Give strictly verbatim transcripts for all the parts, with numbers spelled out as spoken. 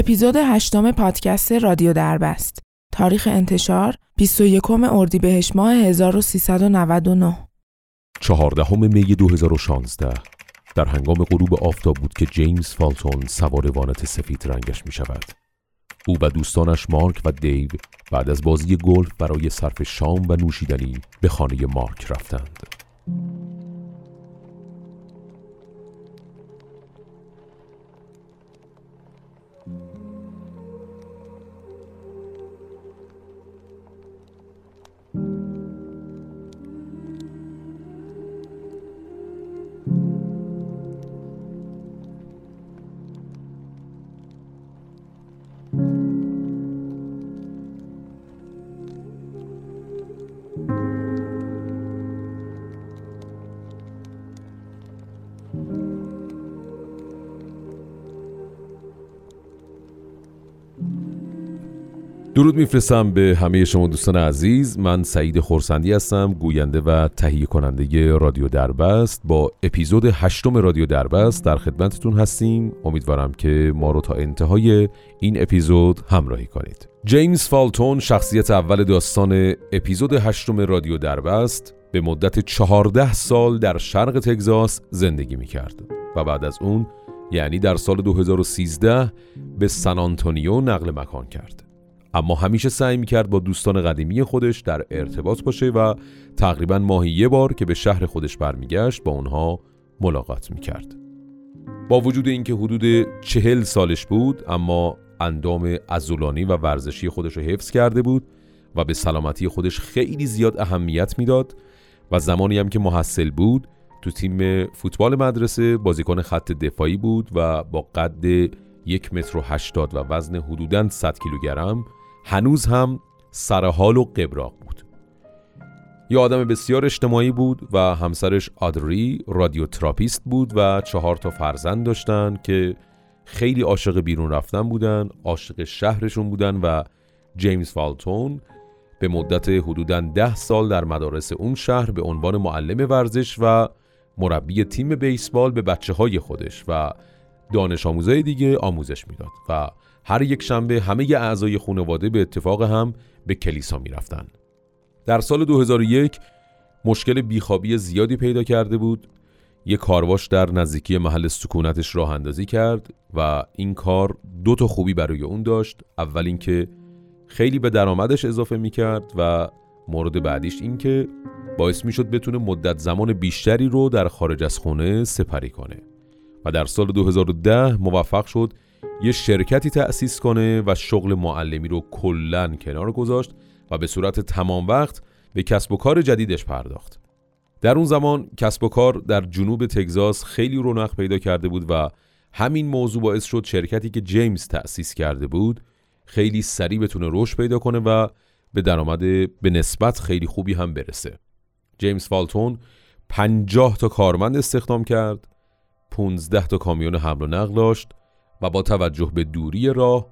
اپیزود هشتم پادکست رادیو دربست. تاریخ انتشار بیست و یکم اردیبهشت ماه هزار و سیصد و نود و نه. چهاردهم می دو هزار و شانزده در هنگام غروب آفتاب بود که جیمز فالتون سوار وانت سفید رنگش می شود. او و دوستانش مارک و دیو بعد از بازی گلف برای صرف شام و نوشیدنی به خانه مارک رفتند. درود میفرستم به همه شما دوستان عزیز. من سعید خورسندی هستم، گوینده و تهیه کننده رادیو دربست. با اپیزود هشتم رادیو دربست در خدمتتون هستیم. امیدوارم که ما رو تا انتهای این اپیزود همراهی کنید. جیمز فالتون، شخصیت اول داستان اپیزود هشتم رادیو دربست، به مدت چهارده سال در شرق تگزاس زندگی میکرد و بعد از اون یعنی در سال دو هزار و سیزده به سن آنتونیو نقل مکان کرد. اما همیشه سعی میکرد با دوستان قدیمی خودش در ارتباط باشه و تقریباً ماهی یه بار که به شهر خودش برمیگشت با اونها ملاقات میکرد. با وجود اینکه حدود چهل سالش بود، اما اندام عضلانی و ورزشی خودش رو حفظ کرده بود و به سلامتی خودش خیلی زیاد اهمیت میداد و زمانی هم که محصل بود تو تیم فوتبال مدرسه بازیکن خط دفاعی بود و با قد یک متر و هشتاد و وزن حدوداً صد کیلوگرم هنوز هم سرحال و قبراق بود. یه آدم بسیار اجتماعی بود و همسرش آدری رادیوتراپیست بود و چهار تا فرزند داشتن که خیلی عاشق بیرون رفتن بودن، عاشق شهرشون بودن و جیمز فالتون به مدت حدوداً ده سال در مدارس اون شهر به عنوان معلم ورزش و مربی تیم بیسبال به بچه‌های خودش و دانش آموزای دیگه آموزش میداد و هر یک شنبه همه اعضای خانواده به اتفاق هم به کلیسا میرفتن. در سال دو هزار و یک مشکل بیخوابی زیادی پیدا کرده بود. یک کارواش در نزدیکی محل سکونتش راه اندازی کرد و این کار دو تا خوبی برای اون داشت. اول اینکه خیلی به درآمدش اضافه میکرد و مورد بعدیش اینکه باعث میشد بتونه مدت زمان بیشتری رو در خارج از خونه سپری کنه. و در سال دو هزار و ده موفق شد یه شرکتی تأسیس کنه و شغل معلمی رو کلاً کنار گذاشت و به صورت تمام وقت به کسب و کار جدیدش پرداخت. در اون زمان کسب و کار در جنوب تگزاس خیلی رونق پیدا کرده بود و همین موضوع باعث شد شرکتی که جیمز تأسیس کرده بود خیلی سریع بتونه رشد پیدا کنه و به درآمد به نسبت خیلی خوبی هم برسه. جیمز فالتون پنجاه تا کارمند استخدام کرد، پانزده تا کامیون حمل و نقل داشت و با توجه به دوری راه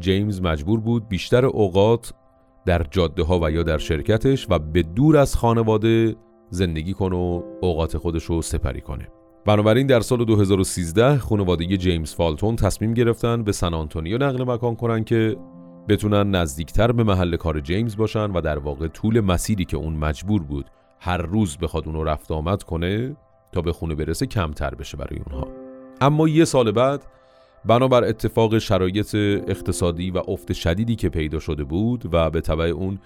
جیمز مجبور بود بیشتر اوقات در جاده ها و یا در شرکتش و به دور از خانواده زندگی کنه و اوقات خودش رو سپری کنه. بنابراین در سال دو هزار و سیزده خانواده جیمز فالتون تصمیم گرفتن به سن آنتونیو نقل مکان کنن که بتونن نزدیکتر به محل کار جیمز باشن و در واقع طول مسیری که اون مجبور بود هر روز بخواد اون رو رفت آمد کنه تا به خونه برسه کمتر بشه برای اونها. اما یه سال بعد بنابر اتفاق شرایط اقتصادی و افت شدیدی که پیدا شده بود و به تبع اون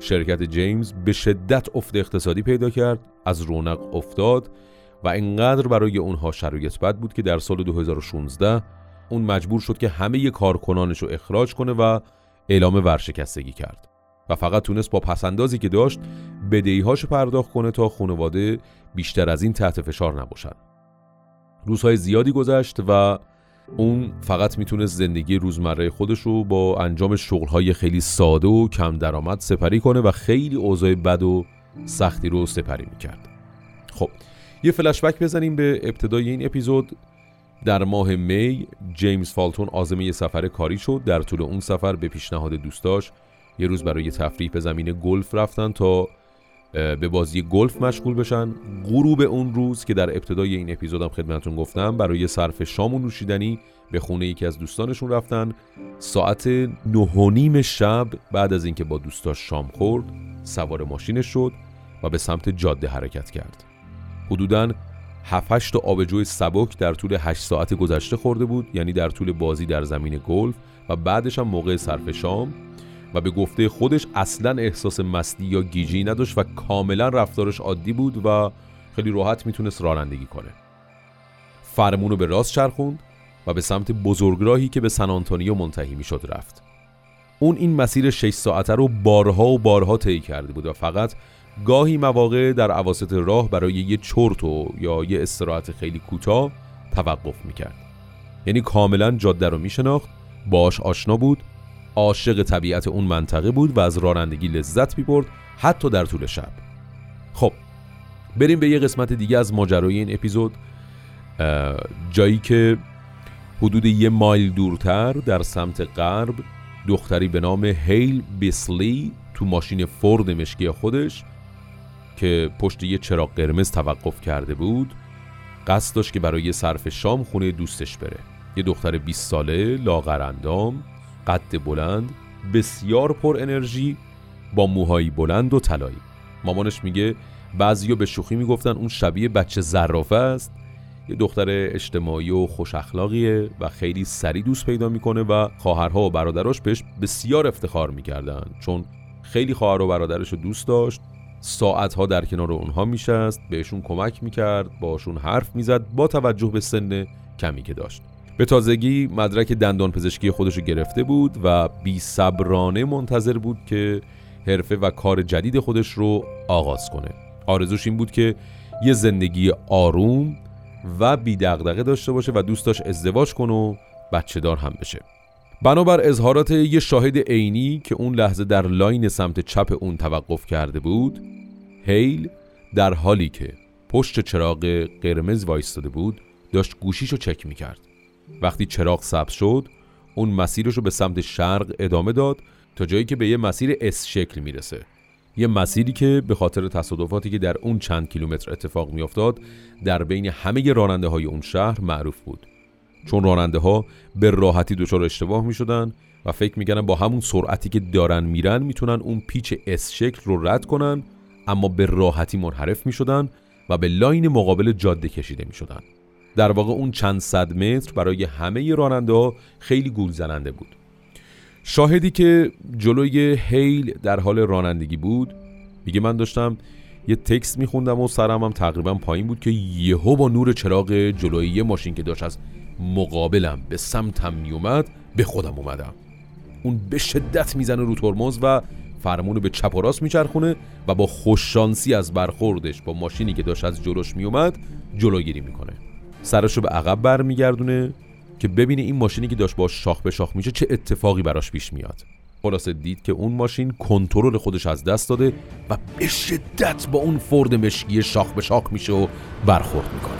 شرکت جیمز به شدت افت اقتصادی پیدا کرد، از رونق افتاد و اینقدر برای اونها شرایط بد بود که در سال دو هزار و شانزده اون مجبور شد که همه کارکنانش رو اخراج کنه و اعلام ورشکستگی کرد و فقط تونست با پسندازی که داشت بدهی‌هاشو پرداخت کنه تا خانواده بیشتر از این تحت فشار نباشن. روزهای زیادی گذشت و اون فقط میتونست زندگی روزمره خودش رو با انجام شغلهای خیلی ساده و کم درآمد سپری کنه و خیلی اوضاع بد و سختی رو سپری میکرد. خب یه فلش بک بزنیم به ابتدای این اپیزود. در ماه می جیمز فالتون عازم یه سفر کاری شد. در طول اون سفر به پیشنهاد دوستاش یه روز برای تفریح به زمین گلف رفتن تا به بازی گلف مشغول بشن. غروب اون روز که در ابتدای این اپیزودم خدمتتون گفتم، برای صرف شام و نوشیدنی به خونه یکی از دوستانشون رفتن. ساعت نه و نیم شب بعد از اینکه با دوستاش شام خورد، سوار ماشینش شد و به سمت جاده حرکت کرد. حدوداً هفت هشت تا آبجوی سبک در طول هشت ساعت گذشته خورده بود، یعنی در طول بازی در زمین گلف و بعدش هم موقع صرف شام، و به گفته خودش اصلا احساس مستی یا گیجی نداشت و کاملا رفتارش عادی بود و خیلی راحت میتونست رانندگی کنه. فرمونو به راست چرخوند و به سمت بزرگراهی که به سن آنتونیو منتهی میشد رفت. اون این مسیر شش ساعته رو بارها و بارها طی کرده بود و فقط گاهی مواقع در اواسط راه برای یه چرت یا یه استراحت خیلی کوتاه توقف میکرد. یعنی کاملا جاده رو میشناخت، باهاش آشنا بود، عاشق طبیعت اون منطقه بود و از رانندگی لذت می‌برد، حتی در طول شب. خب بریم به یه قسمت دیگه از ماجرای این اپیزود، جایی که حدود یه مایل دورتر در سمت غرب دختری به نام هیل بیزلی تو ماشین فورد مشکی خودش که پشت یه چراغ قرمز توقف کرده بود، قصد داشت که برای صرف شام خونه دوستش بره. یه دختر بیست ساله، لاغرندام، قد بلند، بسیار پر انرژی، با موهای بلند و طلایی. مامانش میگه بعضیا به شوخی میگفتن اون شبیه بچه زرافه است. یه دختر اجتماعی و خوش اخلاقیه و خیلی سریع دوست پیدا میکنه و خواهرها و برادراش بهش بسیار افتخار میکردن، چون خیلی خواهر و برادرش رو دوست داشت. ساعتها در کنار اونها میشست، بهشون کمک میکرد، باشون حرف میزد، با توجه به سن کمی که داشت. به تازگی مدرک دندان پزشکی خودش رو گرفته بود و بی صبرانه منتظر بود که حرفه و کار جدید خودش رو آغاز کنه. آرزوش این بود که یه زندگی آروم و بی دغدغه داشته باشه و دوستاش ازدواج کنه و بچه دار هم بشه. بنابر اظهارات یه شاهد عینی که اون لحظه در لاین سمت چپ اون توقف کرده بود، هیل در حالی که پشت چراغ قرمز وایستاده بود داشت گوشیشو چک میکرد. وقتی چراغ سبز شد، اون مسیرشو به سمت شرق ادامه داد تا جایی که به یه مسیر اس شکل میرسه. یه مسیری که به خاطر تصادفاتی که در اون چند کیلومتر اتفاق میافتاد در بین همه راننده های اون شهر معروف بود، چون راننده ها به راحتی دچار اشتباه میشدن و فکر میکردن با همون سرعتی که دارن میرن میتونن اون پیچ اس شکل رو رد کنن، اما به راحتی منحرف میشدن و به لاین مقابل جاده کشیده میشدن. در واقع اون چند صد متر برای همه راننده‌ها خیلی گول زننده بود. شاهدی که جلوی هیل در حال رانندگی بود میگه من داشتم یه تکست میخوندم و سرم هم تقریبا پایین بود که یهو با نور چراغ جلوی یه ماشین که داشت از مقابلم به سمتم میومد به خودم اومدم. اون به شدت میزنه رو ترمز و فرمونو به چپ و راست میچرخونه و با خوششانسی از برخوردش با ماشینی که داشت از جلوش میومد جلوگیری میکنه. سرشو به عقب برمیگردونه که ببینه این ماشینی که داشت با شاخ به شاخ میشه چه اتفاقی براش پیش میاد. خلاصه دید که اون ماشین کنترل خودش از دست داده و به شدت با اون فورد مشکی شاخ به شاخ میشه و برخورد میکنه.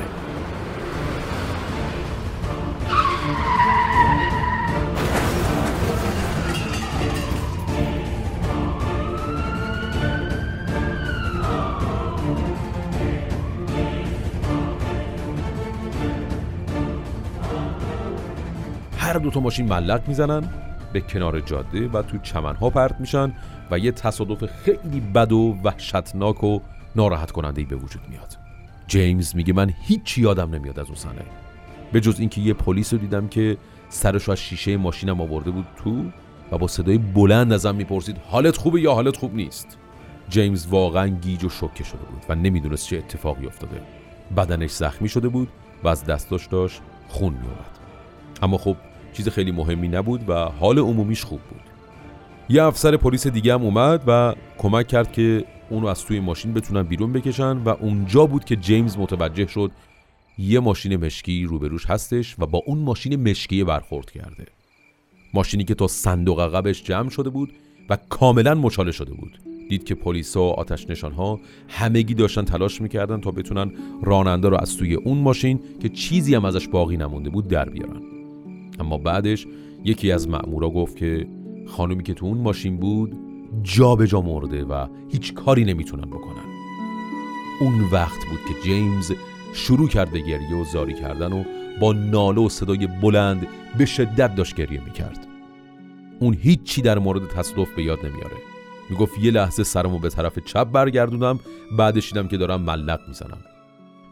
هر دوتا ماشین ملق میزنن به کنار جاده و تو چمنها پرت میشن و یه تصادف خیلی بد و وحشتناک و ناراحت کننده‌ای به وجود میاد. جیمز میگه من هیچی یادم نمیاد از اون صحنه، به جز اینکه یه پلیس رو دیدم که سرش از شیشه ماشینم آورده بود تو و با صدای بلند ازم میپرسید حالت خوبه یا حالت خوب نیست. جیمز واقعا گیج و شوکه شده بود و نمیدونست چه اتفاقی افتاده. بدنش زخمی شده بود و از دستاش داشت خون میومد، اما خب چیز خیلی مهمی نبود و حال عمومیش خوب بود. یه افسر پلیس دیگه هم اومد و کمک کرد که اونو از توی ماشین بتونن بیرون بکشن و اونجا بود که جیمز متوجه شد یه ماشین مشکی روبروش هستش و با اون ماشین مشکی برخورد کرده. ماشینی که تا صندوق عقبش جمع شده بود و کاملا مچاله شده بود. دید که پلیسا و آتش نشان‌ها همگی داشتن تلاش می‌کردن تا بتونن راننده رو از توی اون ماشین که چیزی هم ازش باقی نمونده بود در بیارن. اما بعدش یکی از مأمورا گفت که خانومی که تو اون ماشین بود جا به جا مرده و هیچ کاری نمیتونن بکنن. اون وقت بود که جیمز شروع کرده گریه و زاری کردن و با ناله و صدای بلند به شدت داشت گریه میکرد. اون هیچی در مورد تصادف به یاد نمیاره. میگفت یه لحظه سرمو به طرف چپ برگردونم، بعدش دیدم که دارم ملق میزنم.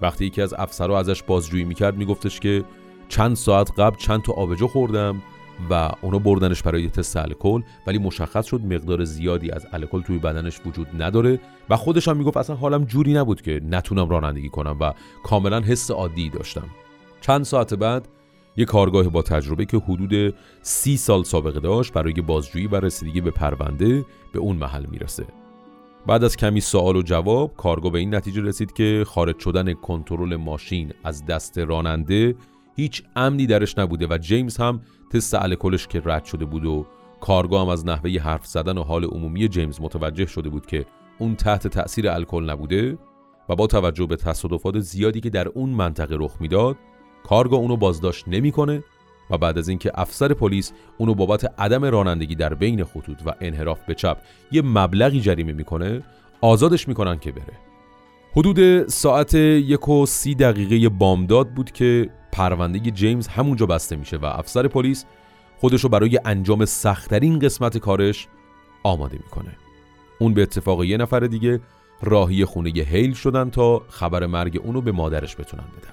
وقتی یکی از افسرها ازش بازجویی میکرد میگفتش که چند ساعت قبل چند تا آبجو خوردم و اونا بردنش برای تست الکل، ولی مشخص شد مقدار زیادی از الکل توی بدنش وجود نداره و خودش هم میگفت اصلا حالم جوری نبود که نتونم رانندگی کنم و کاملا حس عادی داشتم. چند ساعت بعد یک کارگاه با تجربه که حدود سی سال سابقه داشت برای بازجویی و رسیدگی به پرونده به اون محل میرسه. بعد از کمی سوال و جواب کارگاه به این نتیجه رسید که خارج شدن کنترل ماشین از دست راننده هیچ امنی درش نبوده و جیمز هم تست الکلش که رد شده بود و کارگاه هم از نحوه حرف زدن و حال عمومی جیمز متوجه شده بود که اون تحت تأثیر الکل نبوده و با توجه به تصادفات زیادی که در اون منطقه رخ میداد کارگاه اونو بازداشت نمیکنه و بعد از اینکه افسر پلیس اونو بابت عدم رانندگی در بین خطوط و انحراف به چپ یه مبلغی جریمه میکنه، آزادش میکنن که بره. حدود ساعت یک و سی دقیقه بامداد بود که پرونده جیمز همونجا بسته میشه و افسر پلیس خودشو برای انجام سخت‌ترین قسمت کارش آماده میکنه. اون به اتفاق یه نفر دیگه راهی خونه ی هیل شدن تا خبر مرگ اونو به مادرش بتونن بدن.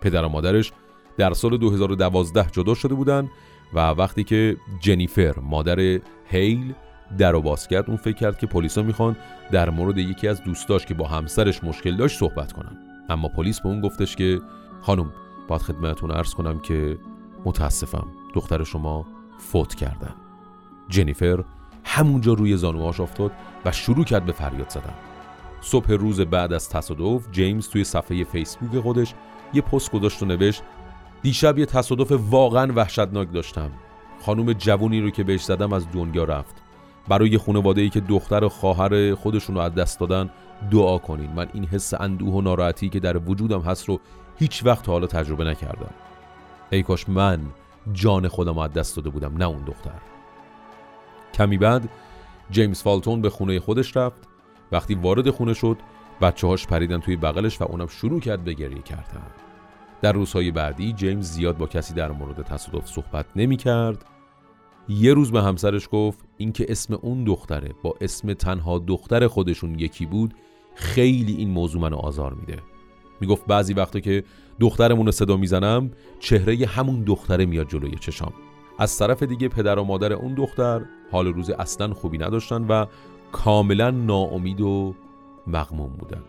پدر و مادرش در سال دو هزار و دوازده جدا شده بودن و وقتی که جنیفر مادر هیل در رو باز کرد اون فکر کرد که پلیسا میخوان در مورد یکی از دوستاش که با همسرش مشکل داشت صحبت کنن، اما پلیس به اون گفتش که خانم باید خدمتتون عرض کنم که متاسفم دختر شما فوت کردن. جنیفر همونجا روی زانوهاش افتاد و شروع کرد به فریاد زدن. صبح روز بعد از تصادف جیمز توی صفحه فیسبوک خودش یه پست گذاشت و نوشت دیشب یه تصادف واقعا وحشتناک داشتم. خانم جوونی رو که بهش زدم از دنیا رفت. برای خانواده‌ای که دختر و خواهر خودشون رو از دست دادن دعا کنین. من این حس اندوه و ناراحتی که در وجودم هست رو هیچ وقت حالا تجربه نکردم. ای کاش من جان خودم رو از دست داده بودم نه اون دختر. کمی بعد جیمز فالتون به خونه خودش رفت. وقتی وارد خونه شد بچه‌هاش پریدن توی بغلش و اونم شروع کرد به گریه کردن. در روزهای بعدی جیمز زیاد با کسی در مورد تصادف صحبت نمی کرد. یه روز به همسرش گفت اینکه اسم اون دختره با اسم تنها دختر خودشون یکی بود خیلی این موضوع منو آزار میده. میگفت بعضی وقتا که دخترمون رو صدا میزنم چهره همون دختره میاد جلوی چشام. از طرف دیگه پدر و مادر اون دختر حال روز اصلا خوبی نداشتن و کاملا ناامید و مغموم بودن.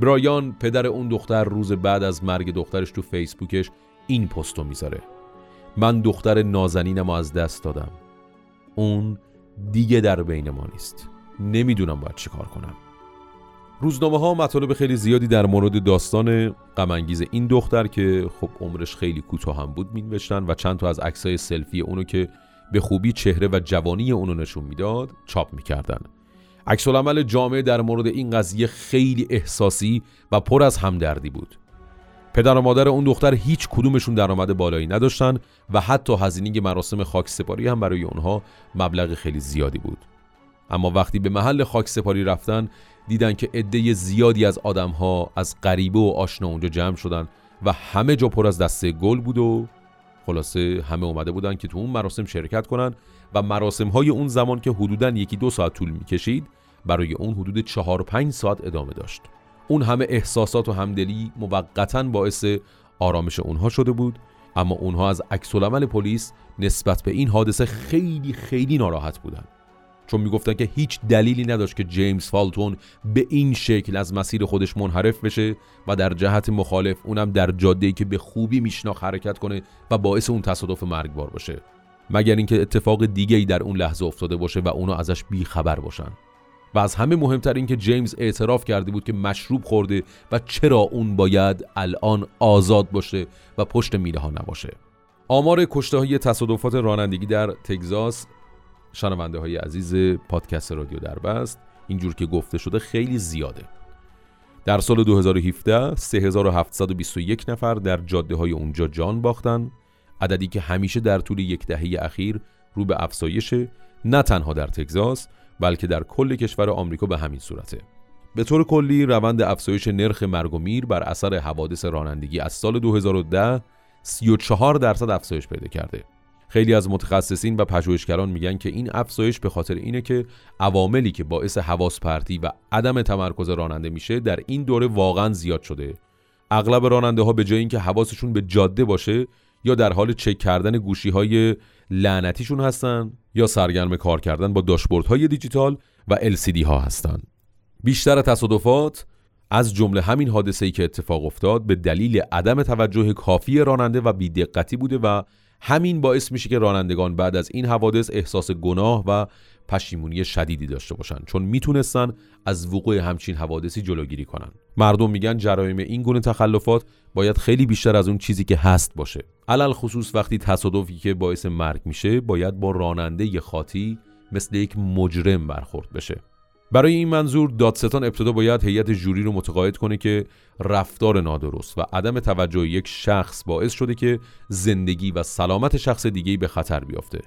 برایان پدر اون دختر روز بعد از مرگ دخترش تو فیسبوکش این پستو میذاره. من دختر نازنینم از دست دادم. اون دیگه در بین ما نیست. نمیدونم باید چی کار کنم. روزنامه ها مطالب خیلی زیادی در مورد داستان غم انگیز این دختر که خب عمرش خیلی کوتاه هم بود مینوشتن و چند تا از عکسای سلفی اونو که به خوبی چهره و جوانی اونو نشون میداد چاپ میکردن. عکس العمل جامعه در مورد این قضیه خیلی احساسی و پر از همدردی بود. پدر و مادر اون دختر هیچ کدومشون درآمد بالایی نداشتن و حتی هزینه مراسم خاکسپاری هم برای اونها مبلغ خیلی زیادی بود. اما وقتی به محل خاکسپاری رفتن دیدن که عده زیادی از آدم‌ها از غریبه و آشنا اونجا جمع شدن و همه جا پر از دسته گل بود و خلاصه همه اومده بودن که تو اون مراسم شرکت کنن و مراسم‌های اون زمان که حدوداً یکی دو ساعت طول می‌کشید برای اون حدود چهار پنج ساعت ادامه داشت. اون همه احساسات و همدلی موقتاً باعث آرامش اونها شده بود، اما اونها از عکس‌العمل پلیس نسبت به این حادثه خیلی خیلی ناراحت بودن، چون میگفتن که هیچ دلیلی نداشت که جیمز فالتون به این شکل از مسیر خودش منحرف بشه و در جهت مخالف اونم در جاده‌ای که به خوبی میشناخت حرکت کنه و باعث اون تصادف مرگبار باشه، مگر اینکه اتفاق دیگه‌ای در اون لحظه افتاده باشه و اونا ازش بی‌خبر باشن. و از همه مهمتر این که جیمز اعتراف کرده بود که مشروب خورده و چرا اون باید الان آزاد باشه و پشت میله ها نباشه. آمار کشته‌های تصادفات رانندگی در تگزاس، شنونده های عزیز پادکست رادیو دربست، اینجور که گفته شده خیلی زیاده. در سال دو هزار و هفده سه هزار و هفتصد و بیست و یک نفر در جاده های اونجا جان باختن، عددی که همیشه در طول یک دهه اخیر رو به افزایشه، نه تنها در تگزاس بلکه در کل کشور آمریکا به همین صورته. به طور کلی روند افزایش نرخ مرگ و میر بر اثر حوادث رانندگی از سال دو هزار و ده سی و چهار درصد افزایش پیدا کرده. خیلی از متخصصین و پژوهشگران میگن که این افزایش به خاطر اینه که عواملی که باعث حواس پرتی و عدم تمرکز راننده میشه در این دوره واقعا زیاد شده. اغلب راننده ها به جای اینکه حواسشون به جاده باشه یا در حال چک کردن گوشی های لعنتیشون هستن یا سرگرم کار کردن با داشبورد های دیجیتال و ال سی دی ها هستن. بیشتر تصادفات از جمله همین حادثه‌ای که اتفاق افتاد به دلیل عدم توجه کافی راننده و بی‌دقتی بوده و همین باعث میشه که رانندگان بعد از این حوادث احساس گناه و پشیمونی شدیدی داشته باشن، چون میتونستن از وقوع همچین حوادثی جلوگیری کنن. مردم میگن جرایم این گونه تخلفات باید خیلی بیشتر از اون چیزی که هست باشه، علل خصوص وقتی تصادفی که باعث مرگ میشه باید با راننده خاطی مثل یک مجرم برخورد بشه. برای این منظور دادستان ابتدا باید هیئت جوری رو متقاعد کنه که رفتار نادرست و عدم توجه یک شخص باعث شده که زندگی و سلامت شخص دیگه‌ای به خطر بیفته،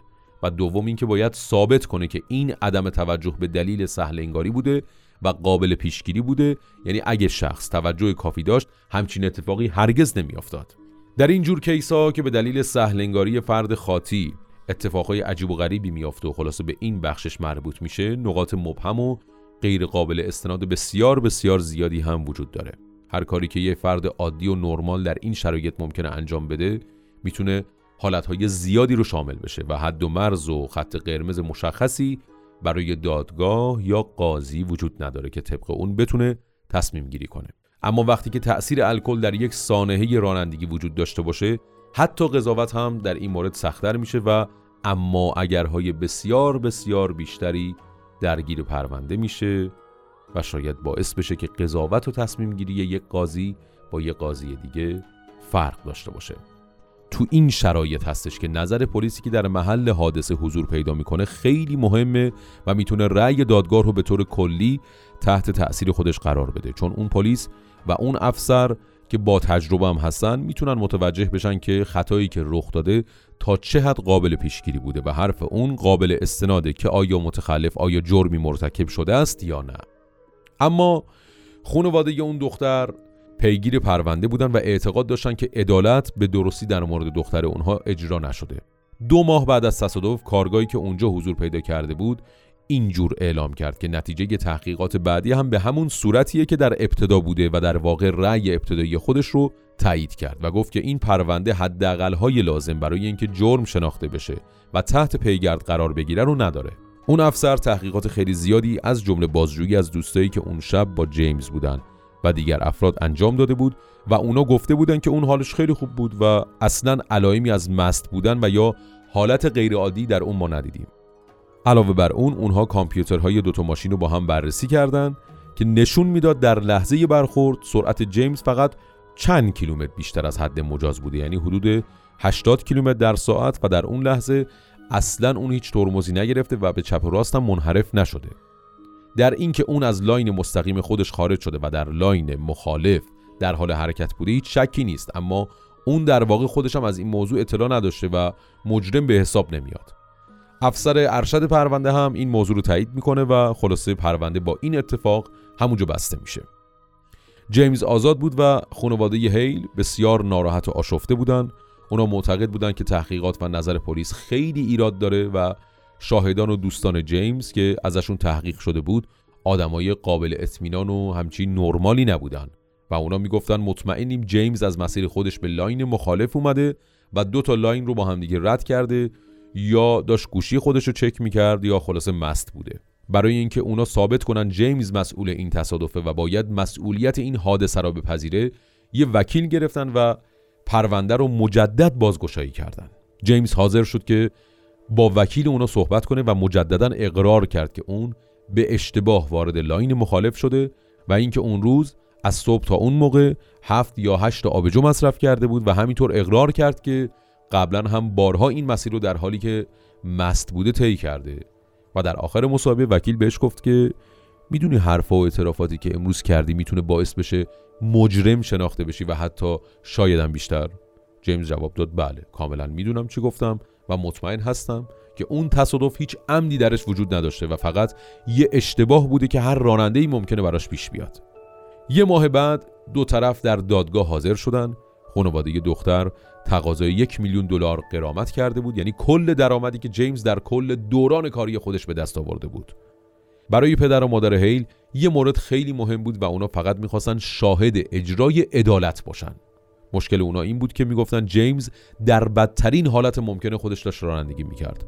و دوم اینکه باید ثابت کنه که این عدم توجه به دلیل سهل‌انگاری بوده و قابل پیشگیری بوده، یعنی اگه شخص توجه کافی داشت همچین اتفاقی هرگز نمیافتاد. در این جور کیس‌ها که به دلیل سهل‌انگاری فرد خاطی اتفاقای عجیب و غریبی میافته و خلاصه به این بخشش مربوط میشه، نقاط مبهم و غیر قابل استناد بسیار بسیار زیادی هم وجود داره. هر کاری که یه فرد عادی و نرمال در این شرایط ممکنه انجام بده میتونه حالتهای زیادی رو شامل بشه و حد و مرز و خط قرمز مشخصی برای دادگاه یا قاضی وجود نداره که طبق اون بتونه تصمیم گیری کنه. اما وقتی که تأثیر الکل در یک سانحه رانندگی وجود داشته باشه، حتی قضاوت هم در این مورد سخت‌تر میشه و اما اگرهای بسیار بسیار بیشتری درگیر پرونده میشه و شاید باعث بشه که قضاوت و تصمیم گیری یک قاضی با یک قاضی دیگه فرق داشته باشه. تو این شرایط هستش که نظر پلیسی که در محل حادثه حضور پیدا میکنه خیلی مهمه و میتونه رأی دادگاه رو به طور کلی تحت تأثیر خودش قرار بده، چون اون پلیس و اون افسر که با تجربه هم هستن میتونن متوجه بشن که خطایی که رخ داده تا چه حد قابل پیشگیری بوده و حرف اون قابل استناده که آیا متخلف آیا جرمی مرتکب شده است یا نه. اما خانواده اون دختر پیگیر پرونده بودن و اعتقاد داشتن که عدالت به درستی در مورد دختر اونها اجرا نشده. دو ماه بعد از تصادف کارگاهی که اونجا حضور پیدا کرده بود اینجور اعلام کرد که نتیجه تحقیقات بعدی هم به همون صورتیه که در ابتدا بوده و در واقع رأی ابتدایی خودش رو تایید کرد و گفت که این پرونده حداقل‌های لازم برای اینکه جرم شناخته بشه و تحت پیگرد قرار بگیره رو نداره. اون افسر تحقیقات خیلی زیادی از جمله بازجویی از دوستایی که اون شب با جیمز بودن و دیگر افراد انجام داده بود و اونا گفته بودن که اون حالش خیلی خوب بود و اصلاً علائمی از مست بودن و یا حالت غیرعادی در اون ما ندیدیم. علاوه بر اون اونها کامپیوترهای دوتا ماشین رو با هم بررسی کردن که نشون میداد در لحظه برخورد سرعت جیمز فقط چند کیلومتر بیشتر از حد مجاز بوده، یعنی حدود هشتاد کیلومتر در ساعت، و در اون لحظه اصلاً اون هیچ ترمزی نگرفته و به چپ و راست هم منحرف نشده. در این که اون از لاین مستقیم خودش خارج شده و در لاین مخالف در حال حرکت بوده هیچ شکی نیست، اما اون در واقع خودش هم از این موضوع اطلاع نداشته و مجرم به حساب نمیاد. افسر ارشد پرونده هم این موضوع رو تایید میکنه و خلاصه پرونده با این اتفاق همونجا بسته میشه. جیمز آزاد بود و خانواده هیل بسیار ناراحت و آشفته بودن. اونا معتقد بودن که تحقیقات و نظر پلیس خیلی ایراد داره و شاهدان و دوستان جیمز که ازشون تحقیق شده بود آدمای قابل اطمینان و همچین نرمالی نبودن و اونا میگفتن مطمئنیم جیمز از مسیر خودش به لاین مخالف اومده و دو تا لاین رو با هم دیگه رد کرده، یا داشت گوشی خودش رو چک میکرد، یا خلاصه مست بوده. برای اینکه اونا ثابت کنن جیمز مسئول این تصادفه و باید مسئولیت این حادثه را بپذیره، یه وکیل گرفتن و پرونده رو مجدد بازگشایی کردن. جیمز حاضر شد که با وکیل اونا صحبت کنه و مجددا اقرار کرد که اون به اشتباه وارد لاین مخالف شده و اینکه اون روز از صبح تا اون موقع هفت یا هشت آبجو مصرف کرده بود و همینطور اقرار کرد که قبلا هم بارها این مسیر رو در حالی که مست بوده طی کرده. و در آخر مصاحبه وکیل بهش گفت که میدونی حرفا و اعترافاتی که امروز کردی میتونه باعث بشه مجرم شناخته بشی و حتی شایدم بیشتر؟ جیمز جواب داد بله، کاملا میدونم چی گفتم و مطمئن هستم که اون تصادف هیچ عمدی درش وجود نداشته و فقط یه اشتباه بوده که هر راننده‌ای ممکنه براش پیش بیاد. یه ماه بعد دو طرف در دادگاه حاضر شدن. خانواده دختر تقاضای یک میلیون دلار غرامت کرده بود، یعنی کل درآمدی که جیمز در کل دوران کاری خودش به دست آورده بود. برای پدر و مادر هیل یه مورد خیلی مهم بود و اونا فقط می‌خواستن شاهد اجرای عدالت باشن. مشکل اونا این بود که میگفتن جیمز در بدترین حالت ممکن خودش داشت رانندگی میکرد.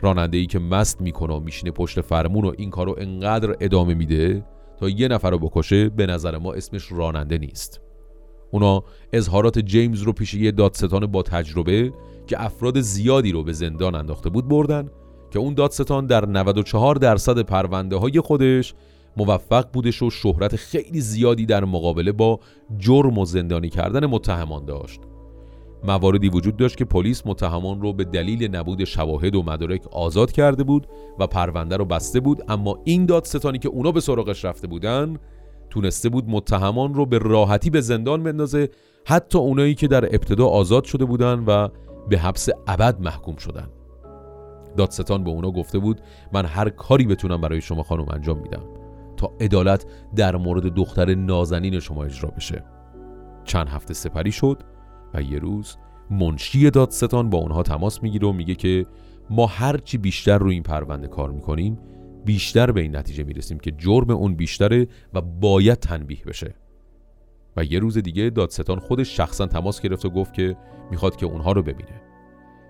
راننده‌ای که مست میکنه و میشینه پشت فرمون و این کارو انقدر ادامه میده تا یه نفر رو بکشه، به نظر ما اسمش راننده نیست. اونا اظهارات جیمز رو پیش یه دادستان با تجربه که افراد زیادی رو به زندان انداخته بود بردن که اون دادستان در نود و چهار درصد پرونده های خودش موفق بودش و شهرت خیلی زیادی در مقابله با جرم و زندانی کردن متهمان داشت. مواردی وجود داشت که پلیس متهمان رو به دلیل نبود شواهد و مدارک آزاد کرده بود و پرونده رو بسته بود، اما این دادستانی که اونا به سراغش رفته بودن تونسته بود متهمان رو به راحتی به زندان بندازه، حتی اونایی که در ابتدا آزاد شده بودن و به حبس ابد محکوم شدن. دادستان به اونا گفته بود من هر کاری بتونم برای شما خانم انجام میدم تا عدالت در مورد دختر نازنین شما اجرا بشه. چند هفته سپری شد و یه روز منشی دادستان با اونها تماس میگیره و میگه که ما هرچی بیشتر روی این پرونده کار میکنیم بیشتر به این نتیجه میرسیم که جرم اون بیشتره و باید تنبیه بشه. و یه روز دیگه دادستان خودش شخصا تماس گرفت و گفت که میخواد که اونها رو ببینه.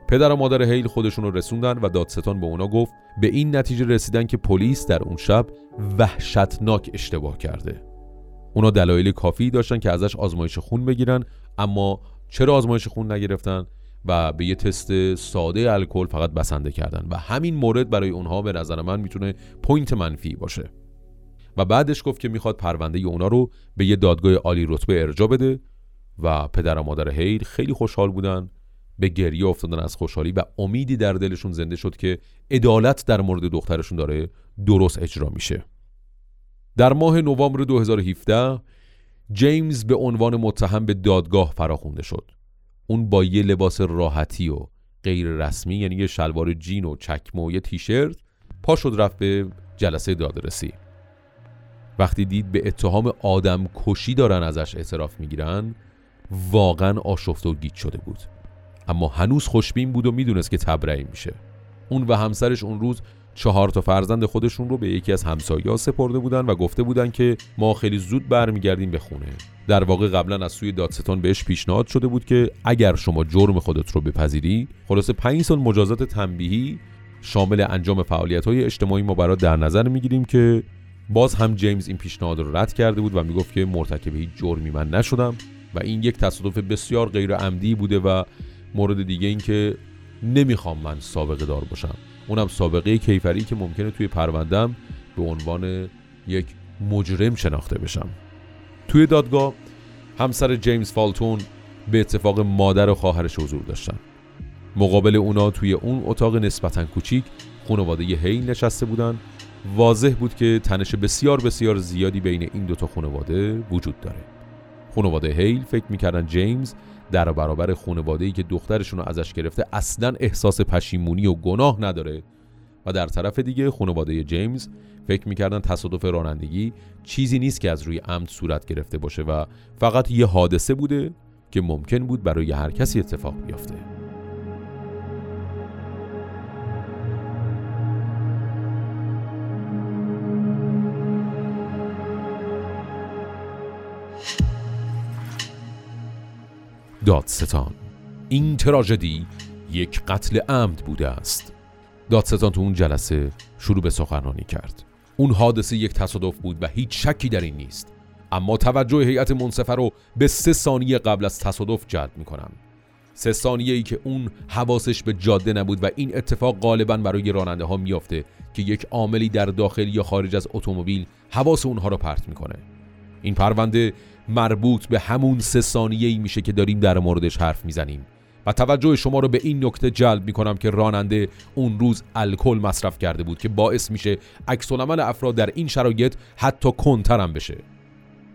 پدر و مادر هیل خودشون رو رسوندن و دادستان به اونا گفت به این نتیجه رسیدن که پلیس در اون شب وحشتناک اشتباه کرده. اونا دلایل کافی داشتن که ازش آزمایش خون بگیرن، اما چرا آزمایش خون نگرفتن و به یه تست ساده الکل فقط بسنده کردن و همین مورد برای اونها به نظر من میتونه پوینت منفی باشه. و بعدش گفت که میخواد پرونده اونا رو به یه دادگاه عالی رتبه ارجاع بده و پدر و مادر هیل خیلی خوشحال بودن، به گریه افتادن از خوشحالی و امیدی در دلشون زنده شد که عدالت در مورد دخترشون داره درست اجرا میشه. در ماه نوامبر دو هزار و هفده جیمز به عنوان متهم به دادگاه فراخوانده شد. اون با یه لباس راحتی و غیر رسمی، یعنی یه شلوار جین و چکمه و یه تیشرت، پا شد رفت به جلسه دادرسی. وقتی دید به اتهام آدم کشی دارن ازش اعتراف میگیرن واقعا آشفته و گیج شده بود، اما هنوز خوشبین بود و میدونست که تبرئه میشه. اون و همسرش اون روز چهار تا فرزند خودشون رو به یکی از همسایه‌ها سپرده بودن و گفته بودن که ما خیلی زود برمیگردیم به خونه. در واقع قبلا از سوی دادستان بهش پیشنهاد شده بود که اگر شما جرم خودت رو بپذیری، خلاصه پنج سال مجازات تنبیهی شامل انجام فعالیت‌های اجتماعی ما برات در نظر میگیریم، که باز هم جیمز این پیشنهاد رو رد کرده بود و میگفت که مرتکب هیچ جرمی من نشدم و این یک تصادف بسیار غیر عمدی بوده. و مورد دیگه این که نمیخوام من سابقه دار باشم، اونم سابقه کیفری که ممکنه توی پروندم به عنوان یک مجرم شناخته بشم. توی دادگاه همسر جیمز فالتون به اتفاق مادر و خواهرش حضور داشتن. مقابل اونا توی اون اتاق نسبتاً کوچیک خانواده هیل نشسته بودن. واضح بود که تنش بسیار بسیار زیادی بین این دوتا خانواده وجود داره. خانواده هیل فکر میکردن جیمز در برابر خانواده‌ای که دخترشون رو ازش گرفته اصلاً احساس پشیمونی و گناه نداره، و در طرف دیگه خانواده جیمز فکر می‌کردن تصادف رانندگی چیزی نیست که از روی عمد صورت گرفته باشه و فقط یه حادثه بوده که ممکن بود برای هر کسی اتفاق بیفته. دادستان: این تراژدی یک قتل عمد بوده است. دادستان تو اون جلسه شروع به سخنرانی کرد. اون حادثه یک تصادف بود و هیچ شکی در این نیست، اما توجه هیئت منصفه رو به سه ثانیه قبل از تصادف جلب میکنم. سه ثانیه‌ای که اون حواسش به جاده نبود و این اتفاق غالباً برای راننده ها میافته که یک عاملی در داخل یا خارج از اتومبیل حواس اونها رو پرت میکنه. این پرونده مربوط به همون سه ثانیه‌ای میشه که داریم در موردش حرف میزنیم و توجه شما رو به این نکته جلب میکنم که راننده اون روز الکل مصرف کرده بود که باعث میشه عکس‌العمل افراد در این شرایط حتی کندتر هم بشه.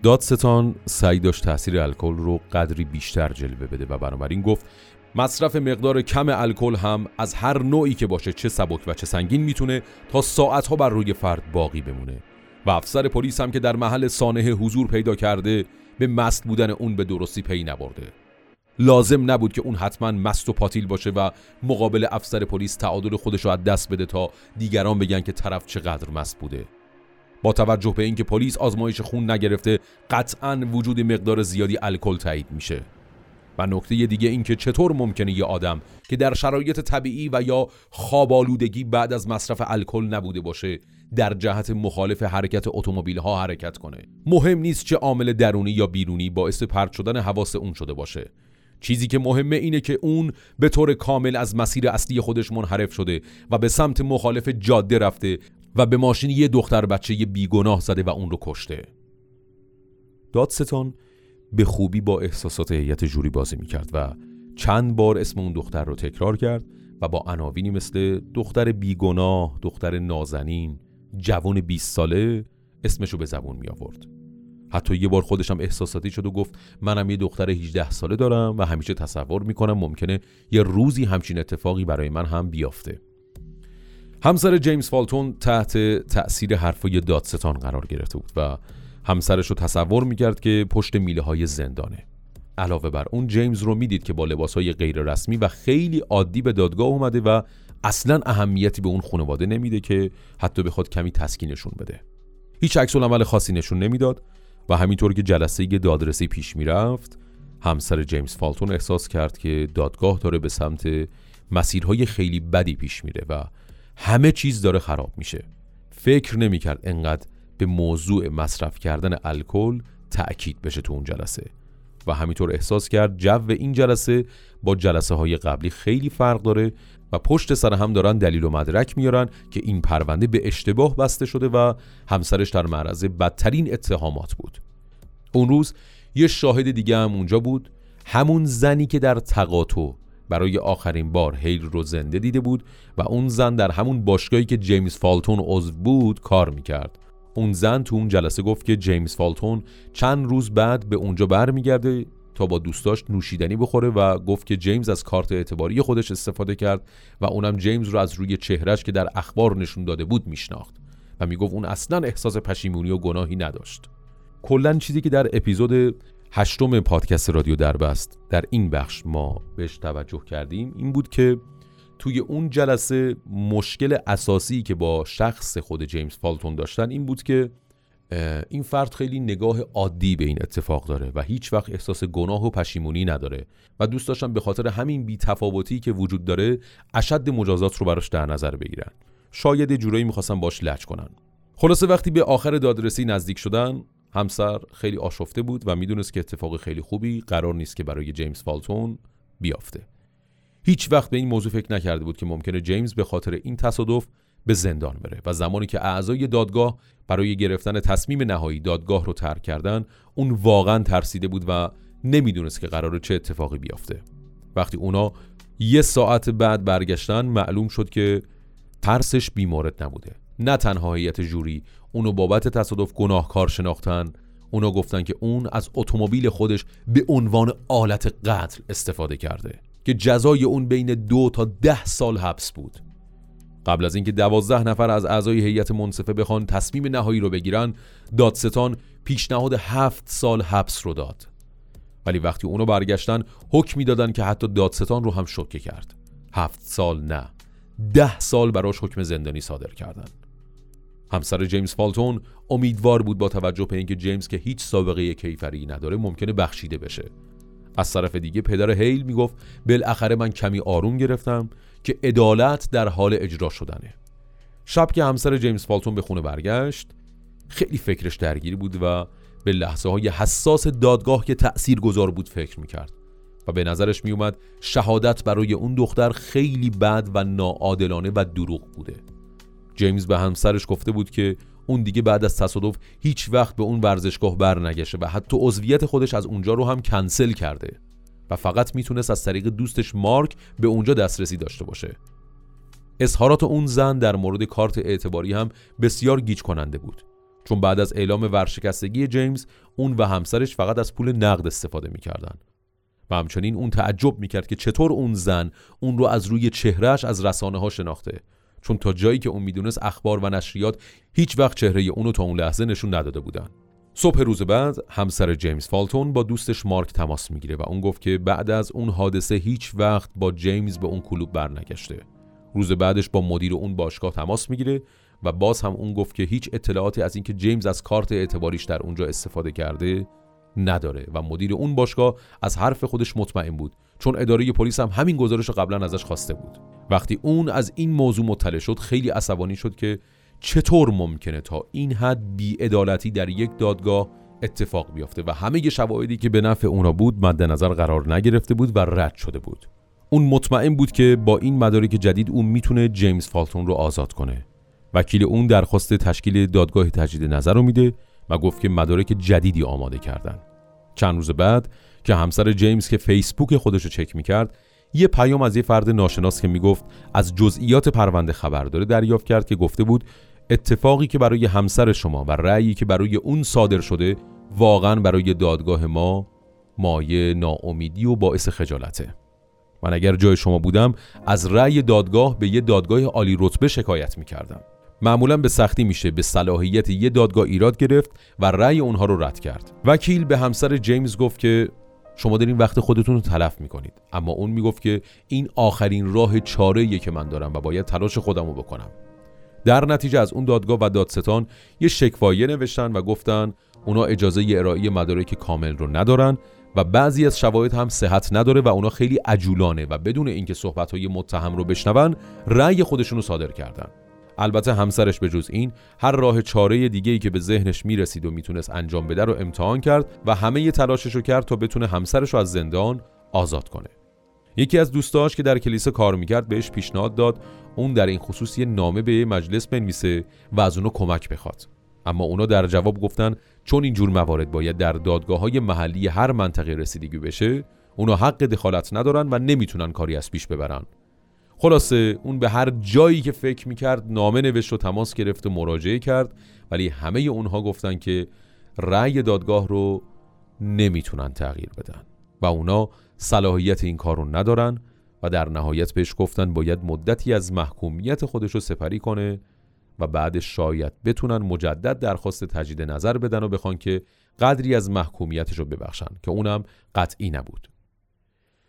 دادستان سعی داشت تاثیر الکل رو قدری بیشتر جلوه بده و بنابراین گفت مصرف مقدار کم الکل هم از هر نوعی که باشه، چه سبک و چه سنگین، میتونه تا ساعتها بر روی فرد باقی بمونه و افسر پلیس هم که در محل سانحه حضور پیدا کرده به مست بودن اون به درستی پی نبرده. لازم نبود که اون حتما مست و پاتیل باشه و مقابل افسر پلیس تعادل خودش رو از دست بده تا دیگران بگن که طرف چقدر مست بوده. با توجه به اینکه پلیس آزمایش خون نگرفته، قطعاً وجود مقدار زیادی الکل تایید میشه. و نکته دیگه این که چطور ممکنه یه آدم که در شرایط طبیعی و یا خواب‌آلودگی بعد از مصرف الکل نبوده باشه، در جهت مخالف حرکت اتومبیل‌ها حرکت کنه. مهم نیست چه عامل درونی یا بیرونی باعث پرت شدن حواس اون شده باشه. چیزی که مهمه اینه که اون به طور کامل از مسیر اصلی خودش منحرف شده و به سمت مخالف جاده رفته و به ماشین یه دختر بچه بیگناه زده و اون رو کشته. دادستان به خوبی با احساسات هیئت جوری بازی میکرد و چند بار اسم اون دختر رو تکرار کرد و با عناوینی مثل دختر بیگناه، دختر نازنین، جوان بیست ساله اسمشو به زبون می آورد. حتی یه بار خودشم احساساتی شد و گفت منم یه دختر هجده ساله دارم و همیشه تصور میکنم ممکنه یه روزی همچین اتفاقی برای من هم بیافته. همسر جیمز فالتون تحت تأثیر حرفای دادستان قرار گرفته بود و همسرش رو تصور میکرد که پشت میله های زندانه. علاوه بر اون جیمز رو میدید که با لباسهای غیر رسمی و خیلی عادی به دادگاه اومده و اصلاً اهمیتی به اون خانواده نمیده که حتی بخواد کمی تسکینشون بده. هیچ عکس العمل خاصی نشون نمیداد و همینطور که جلسه دادرسی پیش میرفت، همسر جیمز فالتون احساس کرد که دادگاه داره به سمت مسیرهای خیلی بدی پیش میره و همه چیز داره خراب میشه. فکر نمیکرد انقدر به موضوع مصرف کردن الکل تأکید بشه تو اون جلسه و همینطور احساس کرد جو این جلسه با جلسه های قبلی خیلی فرق داره و پشت سر هم دارن دلیل و مدرک میارن که این پرونده به اشتباه بسته شده و همسرش در معرض بدترین اتهامات بود. اون روز یه شاهد دیگه هم اونجا بود، همون زنی که در تقاطع برای آخرین بار هیل رو زنده دیده بود و اون زن در همون باشگاهی که جیمز فالتون عضو بود کار میکرد. اون زن تو اون جلسه گفت که جیمز فالتون چند روز بعد به اونجا برمیگرده تا با دوستاش نوشیدنی بخوره و گفت که جیمز از کارت اعتباری خودش استفاده کرد و اونم جیمز رو از روی چهرهش که در اخبار نشون داده بود میشناخت و میگفت اون اصلاً احساس پشیمونی و گناهی نداشت. کلاً چیزی که در اپیزود هشتم پادکست رادیو دربست در این بخش ما بهش توجه کردیم این بود که توی اون جلسه مشکل اساسی که با شخص خود جیمز فالتون داشتن این بود که این فرد خیلی نگاه عادی به این اتفاق داره و هیچ وقت احساس گناه و پشیمونی نداره و دوست داشتن به خاطر همین بی‌تفاوتی که وجود داره اشد مجازات رو براش در نظر بگیرن. شاید جورایی می‌خواستن باش لج کنن. خلاصه وقتی به آخر دادرسی نزدیک شدن، همسر خیلی آشفته بود و میدونست که اتفاق خیلی خوبی قرار نیست که برای جیمز فالتون بیافته. هیچ وقت به این موضوع فکر نکرده بود که ممکنه جیمز به خاطر این تصادف به زندان بره و زمانی که اعضای دادگاه برای گرفتن تصمیم نهایی دادگاه رو ترک کردن، اون واقعا ترسیده بود و نمیدونست که قراره چه اتفاقی بیفته. وقتی اونا یه ساعت بعد برگشتن، معلوم شد که ترسش بیمورد نبوده. نه تنها هیئت جوری اونو بابت تصادف گناهکار شناختن، اونا گفتن که اون از اتومبیل خودش به عنوان آلت قتل استفاده کرده که جزای اون بین دو تا ده سال حبس بود. قبل از اینکه دوازده نفر از اعضای هیئت منصفه بخوان تصمیم نهایی رو بگیرن، دادستان پیشنهاد هفت سال حبس رو داد. ولی وقتی اونو برگشتن، حکمی دادن که حتی دادستان رو هم شوکه کرد. هفت سال نه، ده سال براش حکم زندانی صادر کردن. همسر جیمز فالتون امیدوار بود با توجه به اینکه جیمز که هیچ سابقه کیفری نداره ممکنه بخشیده بشه. از طرف دیگه پدر هیل میگفت بالاخره من کمی آروم گرفتم که عدالت در حال اجرا شدنه. شب که همسر جیمز فالتون به خونه برگشت، خیلی فکرش درگیر بود و به لحظه های حساس دادگاه که تأثیرگذار بود فکر میکرد و به نظرش میومد شهادت برای اون دختر خیلی بد و ناعادلانه و دروغ بوده. جیمز به همسرش گفته بود که اون دیگه بعد از تصادف هیچ وقت به اون ورزشگاه برنگشه و حتی عضویت خودش از اونجا رو هم کنسل کرده و فقط میتونست از طریق دوستش مارک به اونجا دسترسی داشته باشه. اظهارات اون زن در مورد کارت اعتباری هم بسیار گیج کننده بود، چون بعد از اعلام ورشکستگی جیمز، اون و همسرش فقط از پول نقد استفاده میکردن و همچنین اون تعجب میکرد که چطور اون زن اون رو از روی چهرهش از رسانه‌ها شناخته، چون تا جایی که اون میدونست اخبار و نشریات هیچ وقت چهره اون رو تا اون لحظه نشون نداده بودن. صبح روز بعد همسر جیمز فالتون با دوستش مارک تماس میگیره و اون گفت که بعد از اون حادثه هیچ وقت با جیمز به اون کلوب برنگشته. روز بعدش با مدیر اون باشگاه تماس میگیره و باز هم اون گفت که هیچ اطلاعاتی از اینکه جیمز از کارت اعتباریش در اونجا استفاده کرده نداره و مدیر اون باشگاه از حرف خودش مطمئن بود، چون اداره پلیس هم همین گزارش رو قبلا ازش خواسته بود. وقتی اون از این موضوع مطلع شد خیلی عصبانی شد که چطور ممکنه تا این حد بی‌عدالتی در یک دادگاه اتفاق بیفته و همه شواهدی که به نفع اونا بود مد نظر قرار نگرفته بود و رد شده بود. اون مطمئن بود که با این مدارک جدید اون میتونه جیمز فالتون رو آزاد کنه. وکیل اون درخواست تشکیل دادگاه تجدید نظر رو میده و گفت که مدارک جدیدی آماده کردن. چند روز بعد که همسر جیمز که فیسبوک خودش رو چک میکرد یه پیام از یه فرد ناشناس که میگفت از جزئیات پرونده خبر داره دریافت کرد که گفته بود اتفاقی که برای همسر شما و رأیی که برای اون صادر شده واقعا برای دادگاه ما مایه ناامیدی و باعث خجالته. من اگر جای شما بودم از رأی دادگاه به یه دادگاه عالی رتبه شکایت میکردم. معمولا به سختی میشه به صلاحیت یه دادگاه ایراد گرفت و رأی اونها رو رد کرد. وکیل به همسر جیمز گفت که شما دارین وقت خودتون رو تلف میکنید، اما اون میگفت که این آخرین راه چاره‌ایه که من دارم و باید تلاش خودم رو بکنم. در نتیجه از اون دادگاه و دادستان یه شکوایه نوشتن و گفتن اونا اجازه ارائه مدارک کامل رو ندارن و بعضی از شواهد هم صحت نداره و اونا خیلی عجولانه و بدون اینکه صحبت‌های متهم رو بشنون رأی خودشون رو صادر کردن. البته همسرش به جز این هر راه چاره دیگه‌ای که به ذهنش میرسید و میتونست انجام بده رو امتحان کرد و همه ی تلاشش رو کرد تا بتونه همسرش رو از زندان آزاد کنه. یکی از دوستاش که در کلیسا کار میکرد بهش پیشنهاد داد اون در این خصوص یه نامه به مجلس بنویسه و از اونا کمک بخواد، اما اونا در جواب گفتن چون اینجور موارد باید در دادگاه‌های محلی هر منطقه رسیدگی بشه، اونا حق دخالت ندارن و نمیتونن کاری از پیش ببرن. خلاصه اون به هر جایی که فکر میکرد نامه نوشت و تماس گرفت و مراجعه کرد، ولی همه اونها گفتن که رأی دادگاه رو نمیتونن تغییر بدن و اونا صلاحیت این کار رو ندارن و در نهایت بهش گفتن باید مدتی از محکومیت خودش رو سپری کنه و بعدش شاید بتونن مجدد درخواست تجدید نظر بدن و بخوان که قدری از محکومیتش رو ببخشن که اونم قطعی نبود.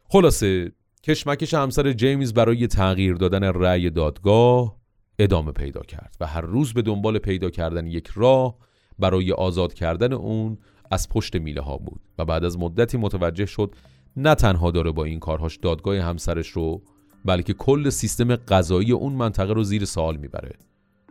خلاصه کشمکش همسر جیمز برای تغییر دادن رأی دادگاه ادامه پیدا کرد و هر روز به دنبال پیدا کردن یک راه برای آزاد کردن اون از پشت میله ها بود و بعد از مدتی متوجه شد نه تنها داره با این کارهاش دادگاه همسرش رو بلکه کل سیستم قضایی اون منطقه رو زیر سوال میبره.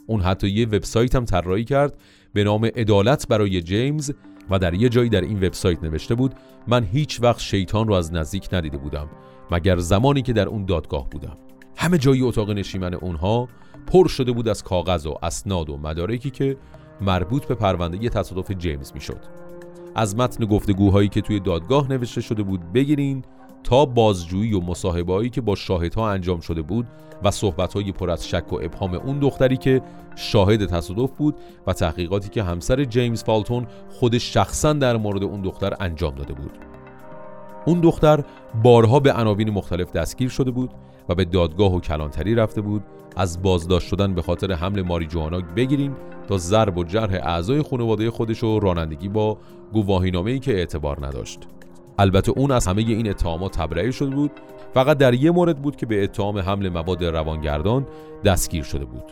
اون حتی یه وبسایت هم طراحی کرد به نام عدالت برای جیمز و در یه جایی در این وبسایت نوشته بود من هیچ وقت شیطان رو از نزدیک ندیده بودم مگر زمانی که در اون دادگاه بودم. همه جایی اتاق نشیمن اونها پر شده بود از کاغذ و اسناد و مدارکی که مربوط به پرونده یه تصادف جیمز میشد. از متن گفتگوهایی که توی دادگاه نوشته شده بود بگیرین تا بازجویی و مصاحبه‌هایی که با شاهدها انجام شده بود و صحبت‌های پر از شک و ابهام اون دختری که شاهد تصادف بود و تحقیقاتی که همسر جیمز فالتون خودش شخصاً در مورد اون دختر انجام داده بود. اون دختر بارها به عناوین مختلف دستگیر شده بود و به دادگاه و کلانتری رفته بود از بازداشت شدن به خاطر حمل ماریجوانا بگیریم تا ضرب و جرح اعضای خانواده خودش و رانندگی با گواهینامه‌ای که اعتبار نداشت. البته اون از همه این اتهامات تبرئه شده بود، فقط در یه مورد بود که به اتهام حمل مواد روانگردان دستگیر شده بود.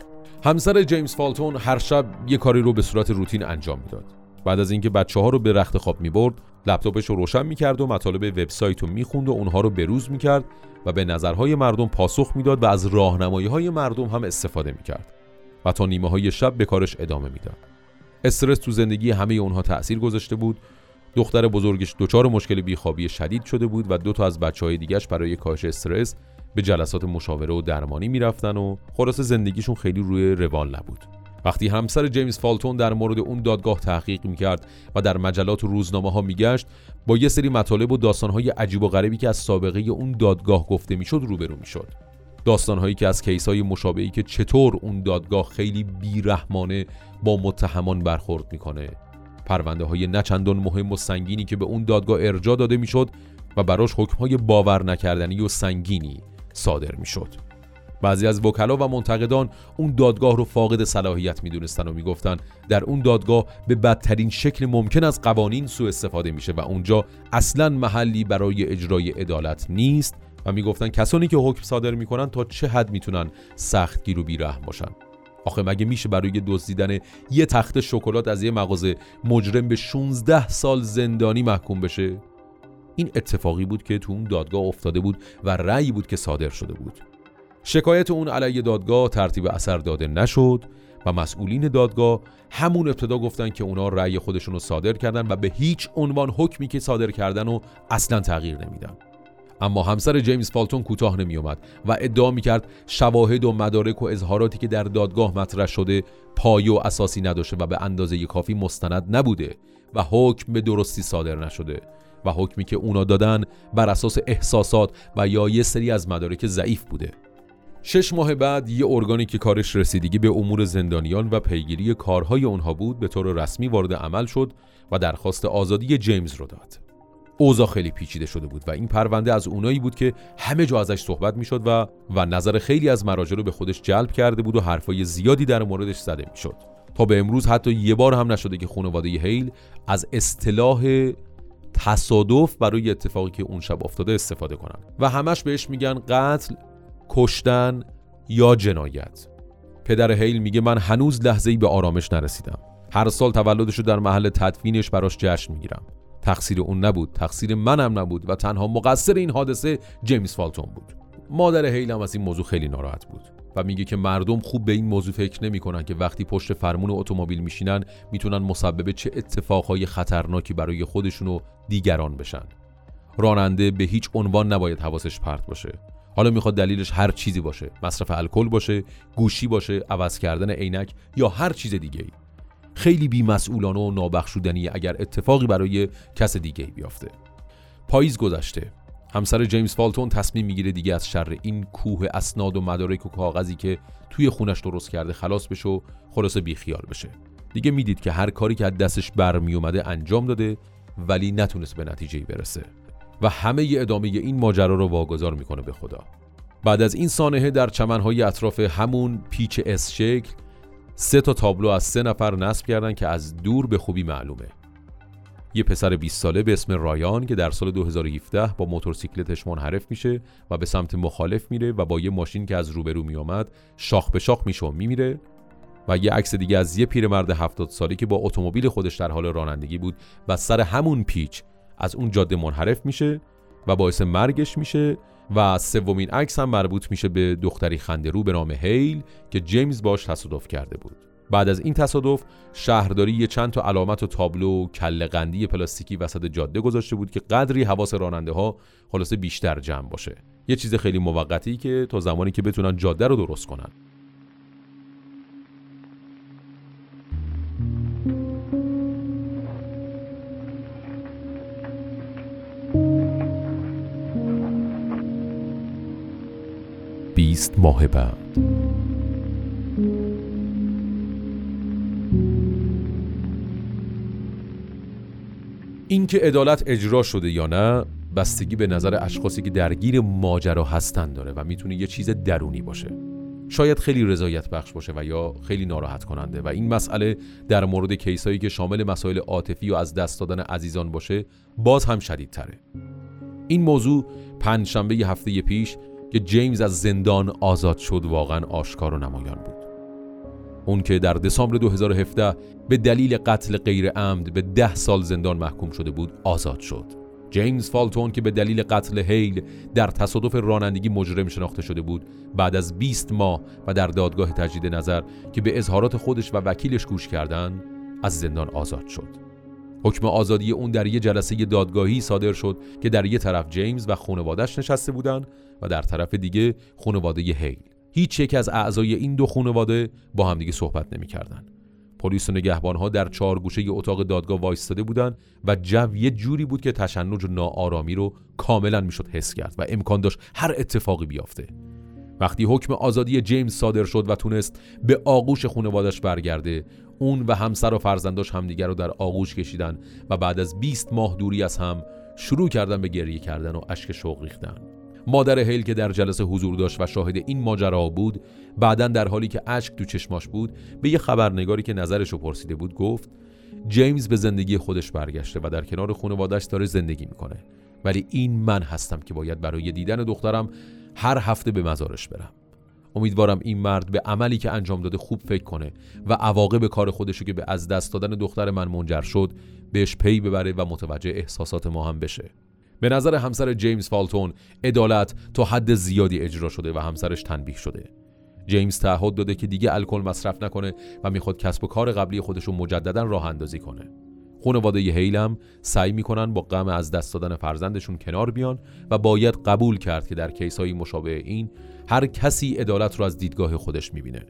همسر جیمز فالتون هر شب یه کاری رو به صورت روتین انجام میداد. بعد از اینکه بچه‌ها رو به رخت خواب می‌برد، لپتاپش رو روشن می‌کرد و مطالب وبسایت رو می‌خوند و اونها رو بروز می‌کرد و به نظرهای مردم پاسخ می‌داد و از راهنمایی‌های مردم هم استفاده می‌کرد. و تا نیمه‌های شب به کارش ادامه می‌داد. استرس تو زندگی همه اونها تأثیر گذاشته بود. دختر بزرگش دچار مشکل بیخوابی شدید شده بود و دو تا از بچه‌های دیگه‌اش برای کاهش استرس به جلسات مشاوره و درمانی می‌رفتن و خلاصه زندگیشون خیلی روی روال نبود. وقتی همسر جیمز فالتون در مورد اون دادگاه تحقیق میکرد و در مجلات و روزنامه‌ها میگشت، با یه سری مطالب و داستان‌های عجیب و غریبی که از سابقه اون دادگاه گفته میشد روبرو میشد. داستان‌هایی که از کیس‌های مشابهی که چطور اون دادگاه خیلی بیرحمانه با متهمان برخورد میکنه، پرونده‌های نچندان مهم و سنگینی که به اون دادگاه ارجاع داده میشد و براش حکم‌های باور نکردنی و سنگینی صادر می‌شد. بعضی از وکلا و منتقدان اون دادگاه رو فاقد صلاحیت می‌دونستن و می‌گفتن در اون دادگاه به بدترین شکل ممکن از قوانین سوء استفاده میشه و اونجا اصلاً محلی برای اجرای عدالت نیست و می‌گفتن کسانی که حکم صادر می‌کنن تا چه حد می‌تونن سختگیر و بی‌رحم باشن. آخه مگه میشه برای دزدیدن یه تخته شکلات از یه مغازه مجرم به شانزده سال زندانی محکوم بشه؟ این اتفاقی بود که تو اون دادگاه افتاده بود و رأیی بود که صادر شده بود. شکایت اون علیه دادگاه ترتیب اثر داده نشد و مسئولین دادگاه همون ابتدا گفتن که اونا رأی خودشون رو صادر کردن و به هیچ عنوان حکمی که صادر کردن رو اصلا تغییر نمیدن. اما همسر جیمز فالتون کوتاه نمی اومد و ادعا می کرد شواهد و مدارک و اظهاراتی که در دادگاه مطرح شده پایه و اساسی نداشته و به اندازه کافی مستند نبوده و حکم به درستی صادر نشده و حکمی که اونا دادن بر اساس احساسات و یا یه سری از مدارک ضعیف بوده. شش ماه بعد یه ارگانی که کارش رسیدگی به امور زندانیان و پیگیری کارهای اونها بود به طور رسمی وارد عمل شد و درخواست آزادی جیمز رو داد. اوضاع خیلی پیچیده شده بود و این پرونده از اونایی بود که همه جا ازش صحبت میشد و و نظر خیلی از مراجع رو به خودش جلب کرده بود و حرفای زیادی در موردش زده میشد. تا به امروز حتی یه بار هم نشده که خانواده هیل از اصطلاح تصادف برای اتفاقی که اون شب افتاده استفاده کنن و همش بهش میگن قتل، کشتن یا جنایت. پدر هیل میگه من هنوز لحظه‌ای به آرامش نرسیدم. هر سال تولدش رو در محل تدفینش براش جشن میگیرم. تقصیر اون نبود، تقصیر منم نبود و تنها مقصر این حادثه جیمز فالتون بود. مادر هیل هم از این موضوع خیلی ناراحت بود و میگه که مردم خوب به این موضوع فکر نمی‌کنن که وقتی پشت فرمون اتومبیل میشینن میتونن مسبب چه اتفاقهای خطرناکی برای خودشون و دیگران بشن. راننده به هیچ عنوان نباید حواسش پرت باشه. حالا میخواد دلیلش هر چیزی باشه، مصرف الکل باشه، گوشی باشه، عوض کردن عینک یا هر چیز دیگه‌ای. خیلی بی‌مسئولانه و نابخشودنی اگر اتفاقی برای کس دیگه بیفته. پاییز گذشته. همسر جیمز فالتون تصمیم میگیره دیگه از شر این کوه اسناد و مدارک و کاغذی که توی خونش درست کرده خلاص بشه و خلاصه بیخیال بشه. دیگه میدید که هر کاری که از دستش برمی اومده انجام داده ولی نتونست به نتیجه‌ای برسه و همه ی ادامه این ماجرا رو واگذار میکنه به خدا. بعد از این سانحه در چمن‌های اطراف همون پیچ اس شکل سه تا تابلو از سه نفر نصب کردن که از دور به خوبی معلومه. یه پسر بیست ساله به اسم رایان که در سال دو هزار و هفده با موتورسیکلتش منحرف میشه و به سمت مخالف میره و با یه ماشین که از روبرو میومد شاخ به شاخ میشه و میمیره و یه عکس دیگه از یه پیرمرد هفتاد ساله که با اتومبیل خودش در حال رانندگی بود و سر همون پیچ از اون جاده منحرف میشه و باعث مرگش میشه و سومین عکس هم مربوط میشه به دختری خنده‌رو به نام هیل که جیمز باش تصادف کرده بود. بعد از این تصادف شهرداری یه چند تا علامت و تابلو و کله قندی پلاستیکی وسط جاده گذاشته بود که قدری حواس راننده ها خلاصه بیشتر جمع باشه. یه چیز خیلی موقتی که تا زمانی که بتونن جاده رو درست کنن. بیست ماه بعد این که عدالت اجرا شده یا نه بستگی به نظر اشخاصی که درگیر ماجرا هستن داره و میتونه یه چیز درونی باشه، شاید خیلی رضایت بخش باشه و یا خیلی ناراحت کننده و این مسئله در مورد کیسایی که شامل مسائل عاطفی و از دست دادن عزیزان باشه باز هم شدید تره. این موضوع پنجشنبه ی هفته پیش که جیمز از زندان آزاد شد واقعا آشکار و نمایان بود. اون که در دسامبر دو هزار و هفده به دلیل قتل غیر عمد به ده سال زندان محکوم شده بود آزاد شد. جیمز فالتون که به دلیل قتل هیل در تصادف رانندگی مجرم شناخته شده بود بعد از بیست ماه و در دادگاه تجدید نظر که به اظهارات خودش و وکیلش گوش کردن از زندان آزاد شد. حکم آزادی اون در یه جلسه دادگاهی صادر شد که در یه طرف جیمز و خانواده‌اش نشسته بودن و در طرف دیگه خانواده هیل. هیچ یک از اعضای این دو خانواده با هم دیگه صحبت نمی‌کردن. پلیس و نگهبان‌ها در چهار گوشه اتاق دادگاه وایستاده بودن و جو یه جوری بود که تشنج و ناآرامی رو کاملاً میشد حس کرد و امکان داشت هر اتفاقی بیفته. وقتی حکم آزادی جیمز صادر شد و تونست به آغوش خانواده‌اش برگرده، اون و همسر و فرزنداش همدیگر رو در آغوش کشیدن و بعد از بیست ماه دوری از هم شروع کردن به گریه کردن و اشک شوق ریختن. مادر هیل که در جلسه حضور داشت و شاهد این ماجرا بود، بعداً در حالی که اشک تو چشماش بود، به یه خبرنگاری که نظرشو پرسیده بود گفت: جیمز به زندگی خودش برگشته و در کنار خانواده‌اش داره زندگی میکنه، ولی این من هستم که باید برای دیدن دخترم هر هفته به مزارش برم. امیدوارم این مرد به عملی که انجام داده خوب فکر کنه و عواقب کار خودشو که به از دست دادن دختر من منجر شد بهش پی ببره و متوجه احساسات ما هم بشه. به نظر همسر جیمز فالتون عدالت تا حد زیادی اجرا شده و همسرش تنبیه شده. جیمز تعهد داده که دیگه الکل مصرف نکنه و میخواد کسب و کار قبلی خودشو مجددا راه اندازی کنه. خانواده هیلم سعی میکنن با غم از دست دادن فرزندشون کنار بیان و باید قبول کرد که در کیس‌های مشابه این هر کسی عدالت رو از دیدگاه خودش میبینه.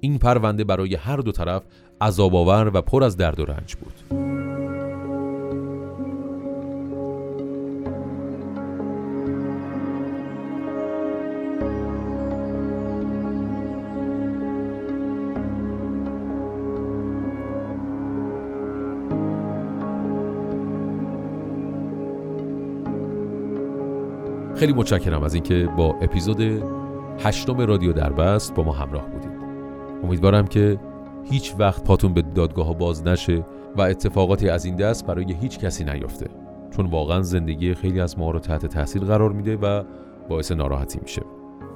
این پرونده برای هر دو طرف عذاب‌آور و پر از درد و رنج بود. خیلی متشکرم از اینکه با اپیزود هشتم رادیو دربست با ما همراه بودید. امیدوارم که هیچ وقت پاتون به دادگاه‌ها باز نشه و اتفاقاتی از این دست برای هیچ کسی نیفته، چون واقعا زندگی خیلی از ما رو تحت تاثیر قرار میده و باعث ناراحتی میشه.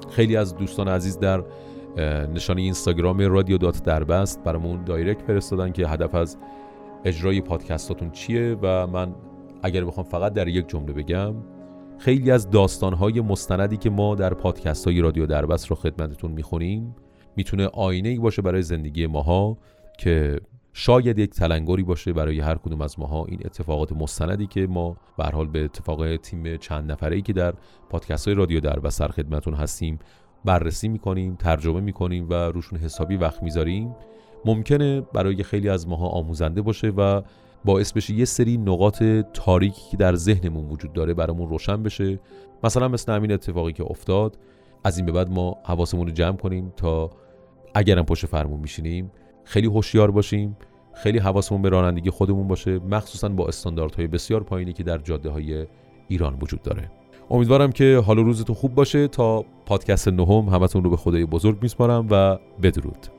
خیلی از دوستان عزیز در نشانی اینستاگرام رادیو دات دربست برامون دایرکت فرستادن که هدف از اجرای پادکستاتون چیه و من اگر بخوام فقط در یک جمله بگم، خیلی از داستان‌های مستندی که ما در پادکست‌های رادیو دربست رو خدمتتون می‌خونیم میتونه آینه‌ای باشه برای زندگی ماها که شاید یک تلنگری باشه برای هر کدوم از ماها. این اتفاقات مستندی که ما به هر حال به اتفاق تیم چند نفره‌ای که در پادکست‌های رادیو دربست در خدمتتون هستیم بررسی می‌کنیم، ترجمه می‌کنیم و روشون حسابی وقت می‌ذاریم، ممکنه برای خیلی از ماها آموزنده باشه و باعث بشه یه سری نقاط تاریکی که در ذهنمون وجود داره برامون روشن بشه. مثلا مثل همین اتفاقی که افتاد، از این به بعد ما حواسمون رو جمع کنیم تا اگرم پشت فرمون میشینیم خیلی هوشیار باشیم، خیلی حواسمون به رانندگی خودمون باشه، مخصوصا با استانداردهای بسیار پایینی که در جاده‌های ایران وجود داره. امیدوارم که حال و روزتون خوب باشه. تا پادکست نهم همتون رو به خدای بزرگ میسپارم و بدرود.